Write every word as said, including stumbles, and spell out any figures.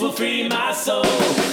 will free my soul.